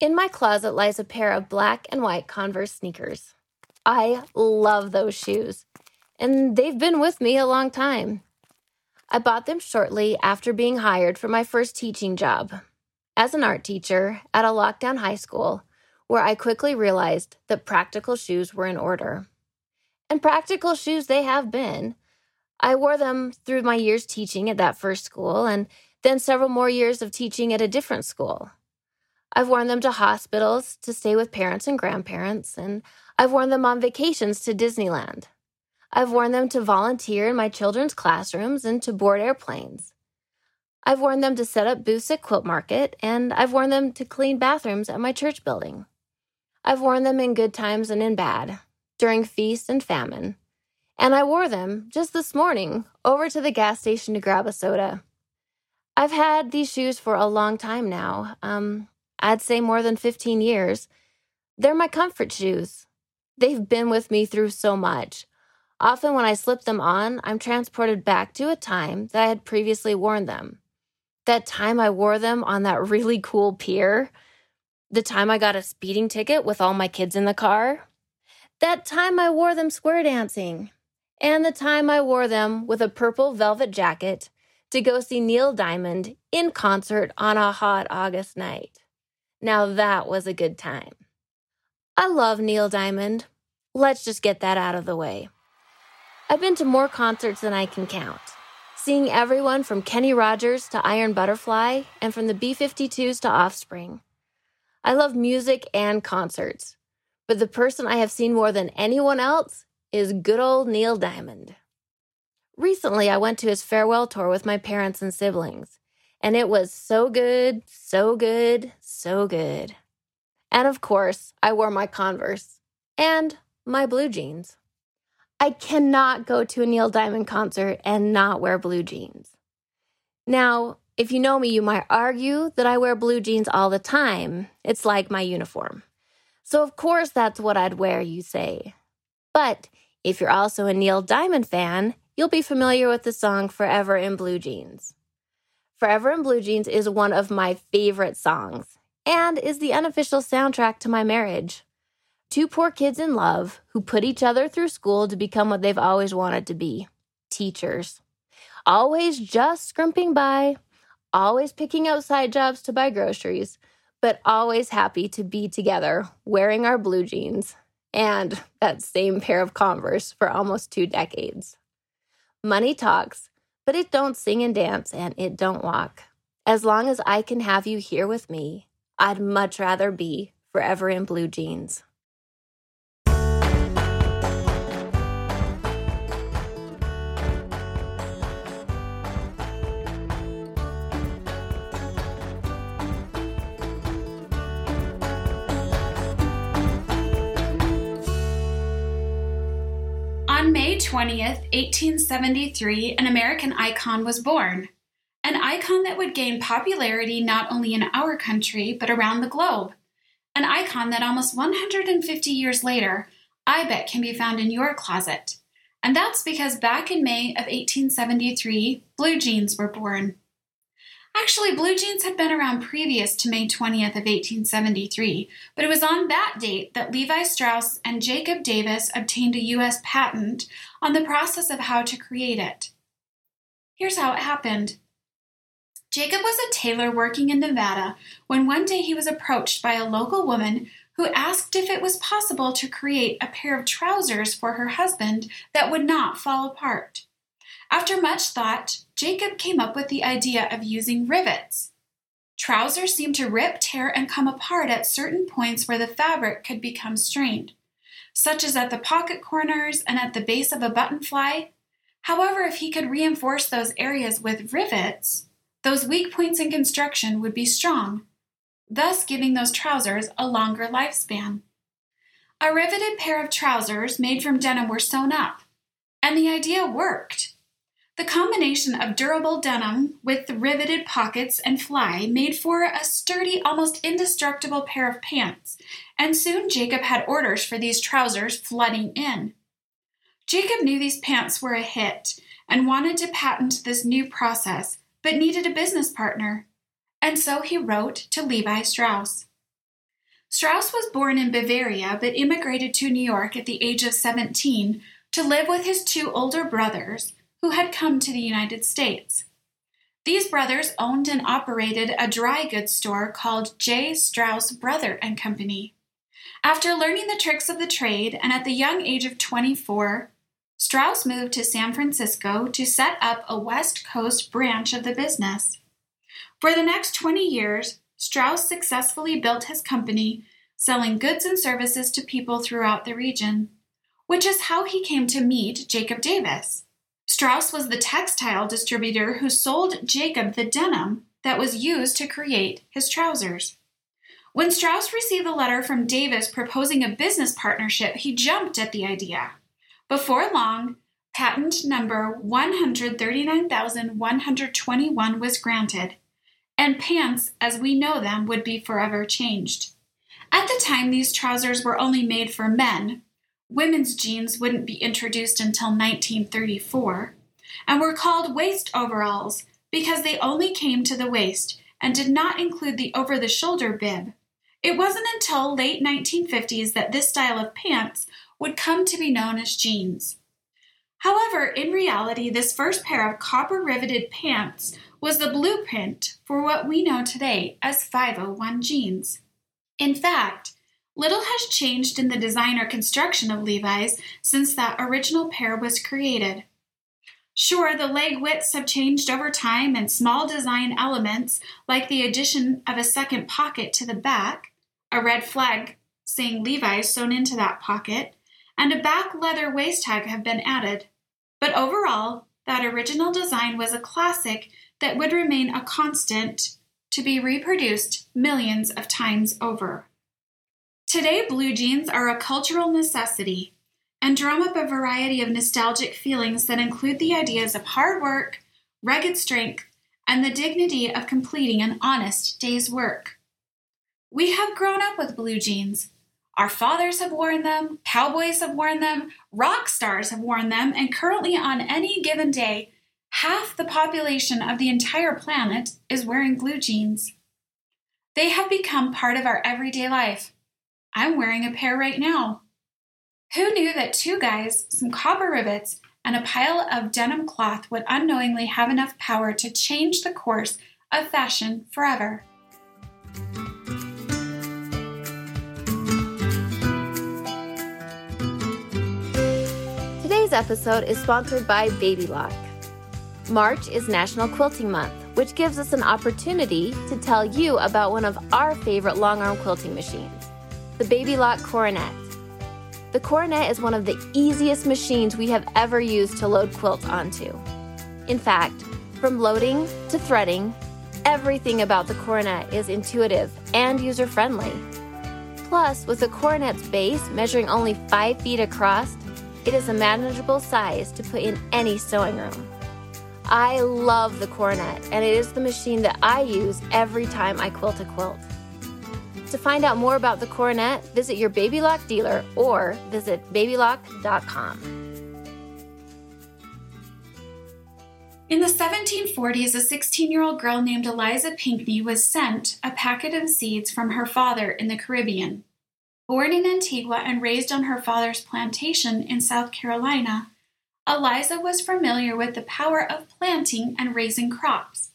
In my closet lies a pair of black and white Converse sneakers. I love those shoes, and they've been with me a long time. I bought them shortly after being hired for my first teaching job as an art teacher at a lockdown high school, where I quickly realized that practical shoes were in order. And practical shoes they have been. I wore them through my years teaching at that first school and then several more years of teaching at a different school. I've worn them to hospitals to stay with parents and grandparents, and I've worn them on vacations to Disneyland. I've worn them to volunteer in my children's classrooms and to board airplanes. I've worn them to set up booths at Quilt Market, and I've worn them to clean bathrooms at my church building. I've worn them in good times and in bad, during feast and famine. And I wore them just this morning over to the gas station to grab a soda. I've had these shoes for a long time now. I'd say more than 15 years. They're my comfort shoes. They've been with me through so much. Often when I slip them on, I'm transported back to a time that I had previously worn them. That time I wore them on that really cool pier. The time I got a speeding ticket with all my kids in the car. That time I wore them square dancing. And the time I wore them with a purple velvet jacket to go see Neil Diamond in concert on a hot August night. Now that was a good time. I love Neil Diamond. Let's just get that out of the way. I've been to more concerts than I can count, seeing everyone from Kenny Rogers to Iron Butterfly and from the B-52s to Offspring. I love music and concerts, but the person I have seen more than anyone else is good old Neil Diamond. Recently, I went to his farewell tour with my parents and siblings, and it was so good, so good, so good. And of course, I wore my Converse and my blue jeans. I cannot go to a Neil Diamond concert and not wear blue jeans. Now, if you know me, you might argue that I wear blue jeans all the time. It's like my uniform. So of course that's what I'd wear, you say. But if you're also a Neil Diamond fan, you'll be familiar with the song Forever in Blue Jeans. Forever in Blue Jeans is one of my favorite songs and is the unofficial soundtrack to my marriage. Two poor kids in love who put each other through school to become what they've always wanted to be, teachers. Always just scrimping by, always picking up side jobs to buy groceries, but always happy to be together, wearing our blue jeans and that same pair of Converse for almost 2 decades. Money talks, but it don't sing and dance and it don't walk. As long as I can have you here with me, I'd much rather be forever in blue jeans. On May 20th, 1873, an American icon was born. An icon that would gain popularity not only in our country, but around the globe. An icon that almost 150 years later, I bet can be found in your closet. And that's because back in May of 1873, blue jeans were born. Actually, blue jeans had been around previous to May 20th of 1873, but it was on that date that Levi Strauss and Jacob Davis obtained a U.S. patent on the process of how to create it. Here's how it happened. Jacob was a tailor working in Nevada when one day he was approached by a local woman who asked if it was possible to create a pair of trousers for her husband that would not fall apart. After much thought, Jacob came up with the idea of using rivets. Trousers seem to rip, tear, and come apart at certain points where the fabric could become strained, such as at the pocket corners and at the base of a button fly. However, if he could reinforce those areas with rivets, those weak points in construction would be strong, thus giving those trousers a longer lifespan. A riveted pair of trousers made from denim were sewn up, and the idea worked. The combination of durable denim with the riveted pockets and fly made for a sturdy, almost indestructible pair of pants, and soon Jacob had orders for these trousers flooding in. Jacob knew these pants were a hit and wanted to patent this new process, but needed a business partner, and so he wrote to Levi Strauss. Strauss was born in Bavaria but immigrated to New York at the age of 17 to live with his two older brothers who had come to the United States. These brothers owned and operated a dry goods store called J. Strauss Brother & Company. After learning the tricks of the trade and at the young age of 24, Strauss moved to San Francisco to set up a West Coast branch of the business. For the next 20 years, Strauss successfully built his company, selling goods and services to people throughout the region, which is how he came to meet Jacob Davis. Strauss was the textile distributor who sold Jacob the denim that was used to create his trousers. When Strauss received a letter from Davis proposing a business partnership, he jumped at the idea. Before long, patent number 139,121 was granted, and pants as we know them would be forever changed. At the time, these trousers were only made for men. Women's jeans wouldn't be introduced until 1934, and were called waist overalls because they only came to the waist and did not include the over-the-shoulder bib. It wasn't until late 1950s that this style of pants would come to be known as jeans. However, in reality, this first pair of copper-riveted pants was the blueprint for what we know today as 501 jeans. In fact, little has changed in the design or construction of Levi's since that original pair was created. Sure, the leg widths have changed over time and small design elements, like the addition of a second pocket to the back, a red flag saying Levi's sewn into that pocket, and a back leather waist tag have been added. But overall, that original design was a classic that would remain a constant to be reproduced millions of times over. Today, blue jeans are a cultural necessity and drum up a variety of nostalgic feelings that include the ideas of hard work, rugged strength, and the dignity of completing an honest day's work. We have grown up with blue jeans. Our fathers have worn them, cowboys have worn them, rock stars have worn them, and currently on any given day, half the population of the entire planet is wearing blue jeans. They have become part of our everyday life. I'm wearing a pair right now. Who knew that two guys, some copper rivets, and a pile of denim cloth would unknowingly have enough power to change the course of fashion forever? Today's episode is sponsored by BabyLock. March is National Quilting Month, which gives us an opportunity to tell you about one of our favorite long-arm quilting machines, the BabyLock Coronet. The Coronet is one of the easiest machines we have ever used to load quilts onto. In fact, from loading to threading, everything about the Coronet is intuitive and user-friendly. Plus, with the Coronet's base measuring only 5 feet across, it is a manageable size to put in any sewing room. I love the Coronet, and it is the machine that I use every time I quilt a quilt. To find out more about the Coronet, visit your BabyLock dealer or visit BabyLock.com. In the 1740s, a 16-year-old girl named Eliza Pinckney was sent a packet of seeds from her father in the Caribbean. Born in Antigua and raised on her father's plantation in South Carolina, Eliza was familiar with the power of planting and raising crops.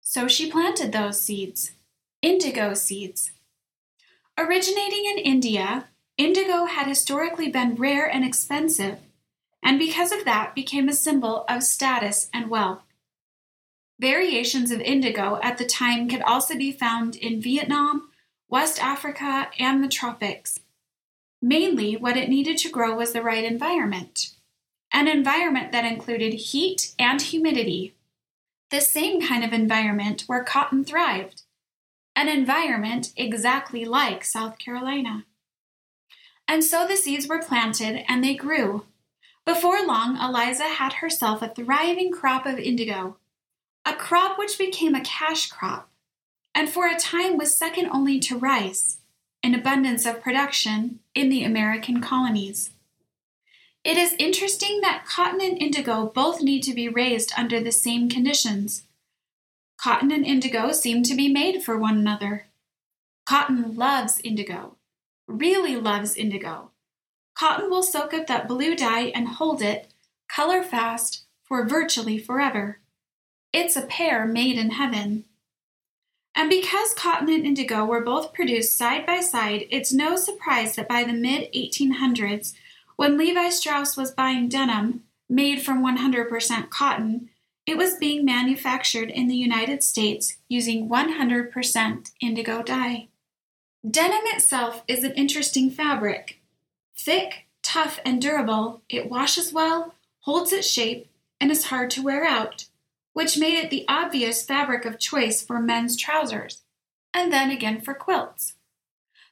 So she planted those seeds, indigo seeds. Originating in India, indigo had historically been rare and expensive, and because of that became a symbol of status and wealth. Variations of indigo at the time could also be found in Vietnam, West Africa, and the tropics. Mainly, what it needed to grow was the right environment, an environment that included heat and humidity, the same kind of environment where cotton thrived, an environment exactly like South Carolina. And so the seeds were planted and they grew. Before long, Eliza had herself a thriving crop of indigo, a crop which became a cash crop, and for a time was second only to rice in abundance of production in the American colonies. It is interesting that cotton and indigo both need to be raised under the same conditions. Cotton and indigo seem to be made for one another. Cotton loves indigo, really loves indigo. Cotton will soak up that blue dye and hold it, color fast, for virtually forever. It's a pair made in heaven. And because cotton and indigo were both produced side by side, it's no surprise that by the mid-1800s, when Levi Strauss was buying denim made from 100% cotton, it was being manufactured in the United States using 100% indigo dye. Denim itself is an interesting fabric. Thick, tough, and durable, it washes well, holds its shape, and is hard to wear out, which made it the obvious fabric of choice for men's trousers, and then again for quilts.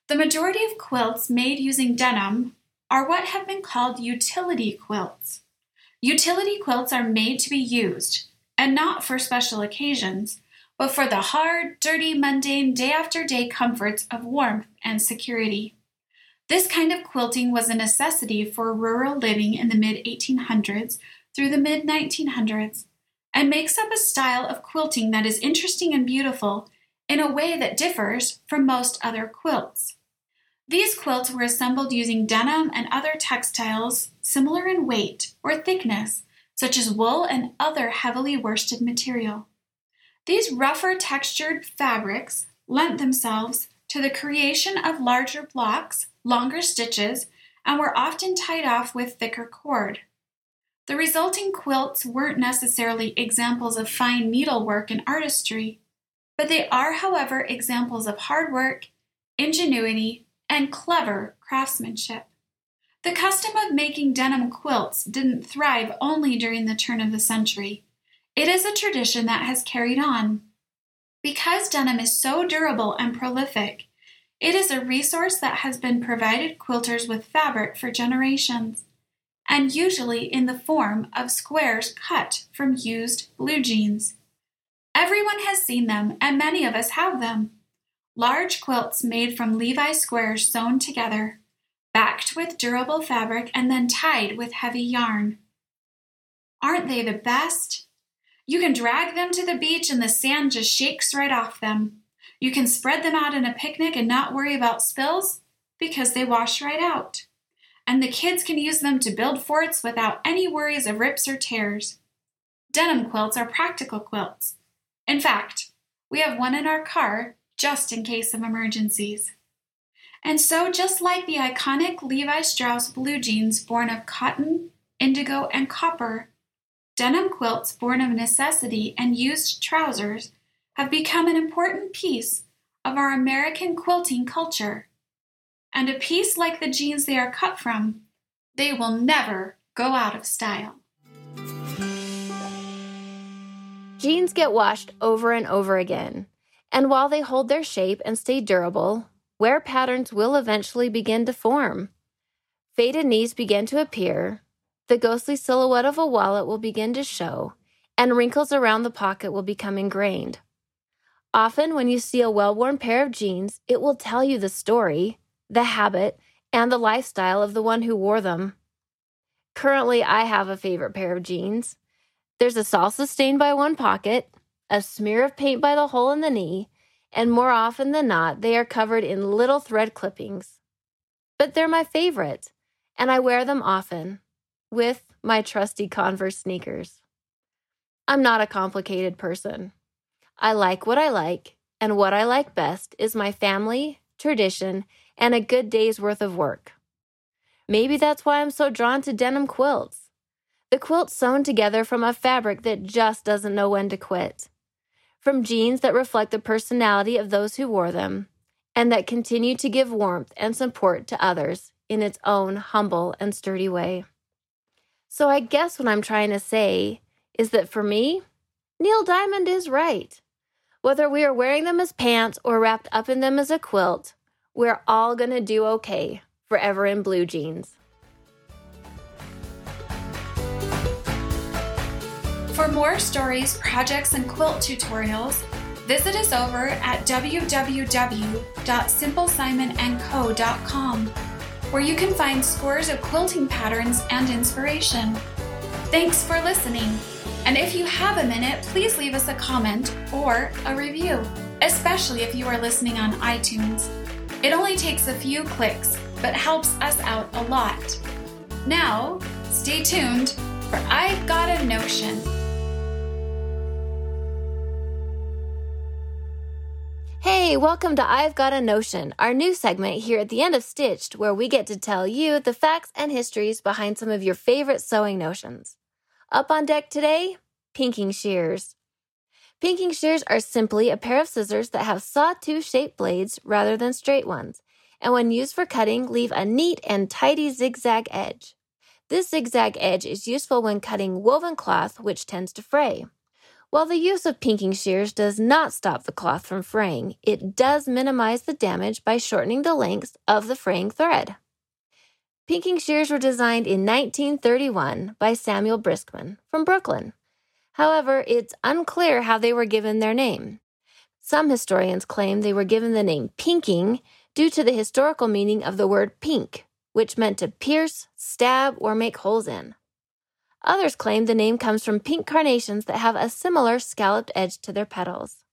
The majority of quilts made using denim are what have been called utility quilts. Utility quilts are made to be used, and not for special occasions, but for the hard, dirty, mundane, day-after-day comforts of warmth and security. This kind of quilting was a necessity for rural living in the mid-1800s through the mid-1900s, and makes up a style of quilting that is interesting and beautiful in a way that differs from most other quilts. These quilts were assembled using denim and other textiles similar in weight or thickness, such as wool and other heavily worsted material. These rougher textured fabrics lent themselves to the creation of larger blocks, longer stitches, and were often tied off with thicker cord. The resulting quilts weren't necessarily examples of fine needlework and artistry, but they are, however, examples of hard work, ingenuity, and clever craftsmanship. The custom of making denim quilts didn't thrive only during the turn of the century. It is a tradition that has carried on. Because denim is so durable and prolific, it is a resource that has been provided quilters with fabric for generations, and usually in the form of squares cut from used blue jeans. Everyone has seen them, and many of us have them. Large quilts made from Levi squares sewn together, backed with durable fabric, and then tied with heavy yarn. Aren't they the best? You can drag them to the beach and the sand just shakes right off them. You can spread them out in a picnic and not worry about spills because they wash right out. And the kids can use them to build forts without any worries of rips or tears. Denim quilts are practical quilts. In fact, we have one in our car just in case of emergencies. And so, just like the iconic Levi Strauss blue jeans born of cotton, indigo, and copper, denim quilts born of necessity and used trousers have become an important piece of our American quilting culture. And a piece like the jeans they are cut from, they will never go out of style. Jeans get washed over and over again, and while they hold their shape and stay durable, wear patterns will eventually begin to form. Faded knees begin to appear, the ghostly silhouette of a wallet will begin to show, and wrinkles around the pocket will become ingrained. Often when you see a well-worn pair of jeans, it will tell you the story, the habit, and the lifestyle of the one who wore them. Currently, I have a favorite pair of jeans. There's a salsa stain by one pocket, a smear of paint by the hole in the knee, and more often than not, they are covered in little thread clippings. But they're my favorite, and I wear them often, with my trusty Converse sneakers. I'm not a complicated person. I like what I like, and what I like best is my family, tradition, and a good day's worth of work. Maybe that's why I'm so drawn to denim quilts. The quilts sewn together from a fabric that just doesn't know when to quit. From jeans that reflect the personality of those who wore them, and that continue to give warmth and support to others in its own humble and sturdy way. So I guess what I'm trying to say is that for me, Neil Diamond is right. Whether we are wearing them as pants or wrapped up in them as a quilt, we're all going to do okay, forever in blue jeans. For more stories, projects, and quilt tutorials, visit us over at www.simpleSimonandco.com, where you can find scores of quilting patterns and inspiration. Thanks for listening, and if you have a minute, please leave us a comment or a review. especially if you are listening on iTunes. It only takes a few clicks, but helps us out a lot. Now, stay tuned for I've Got a Notion. Hey, welcome to I've Got a Notion, our new segment here at the end of Stitched, where we get to tell you the facts and histories behind some of your favorite sewing notions. Up on deck today, pinking shears. Pinking shears are simply a pair of scissors that have sawtooth-shaped blades rather than straight ones, and when used for cutting, leave a neat and tidy zigzag edge. This zigzag edge is useful when cutting woven cloth, which tends to fray. While the use of pinking shears does not stop the cloth from fraying, it does minimize the damage by shortening the lengths of the fraying thread. Pinking shears were designed in 1931 by Samuel Briskman from Brooklyn. However, it's unclear how they were given their name. Some historians claim they were given the name pinking due to the historical meaning of the word pink, which meant to pierce, stab, or make holes in. Others claim the name comes from pink carnations that have a similar scalloped edge to their petals.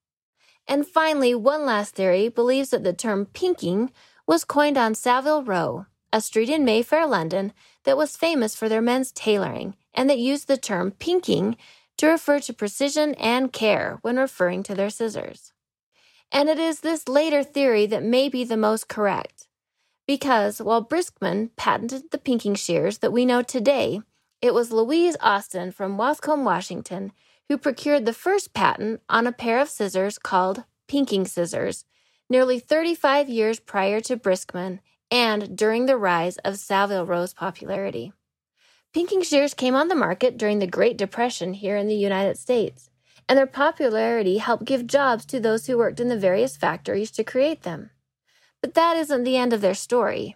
And finally, one last theory believes that the term pinking was coined on Savile Row, a street in Mayfair, London, that was famous for their men's tailoring, and that used the term pinking to refer to precision and care when referring to their scissors. And it is this later theory that may be the most correct, because while Briskman patented the pinking shears that we know today, it was Louise Austin from Wascombe, Washington, who procured the first patent on a pair of scissors called pinking scissors, nearly 35 years prior to Briskman and during the rise of Savile Row's popularity. Pinking shears came on the market during the Great Depression here in the United States, and their popularity helped give jobs to those who worked in the various factories to create them. But that isn't the end of their story.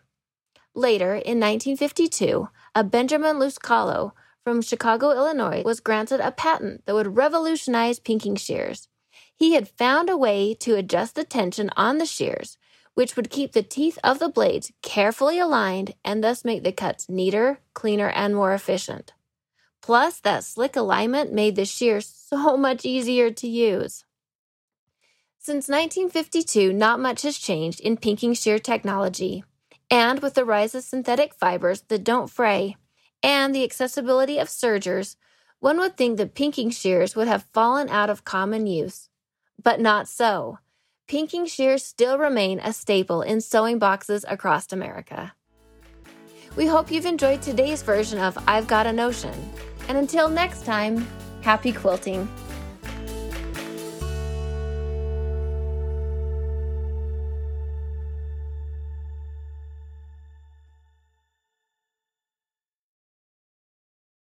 Later, in 1952, a Benjamin Luscalo from Chicago, Illinois, was granted a patent that would revolutionize pinking shears. He had found a way to adjust the tension on the shears, which would keep the teeth of the blades carefully aligned and thus make the cuts neater, cleaner, and more efficient. Plus, that slick alignment made the shears so much easier to use. Since 1952, not much has changed in pinking shear technology. And with the rise of synthetic fibers that don't fray and the accessibility of sergers, one would think that pinking shears would have fallen out of common use. But not so. Pinking shears still remain a staple in sewing boxes across America. We hope you've enjoyed today's version of I've Got a Notion. And until next time, happy quilting.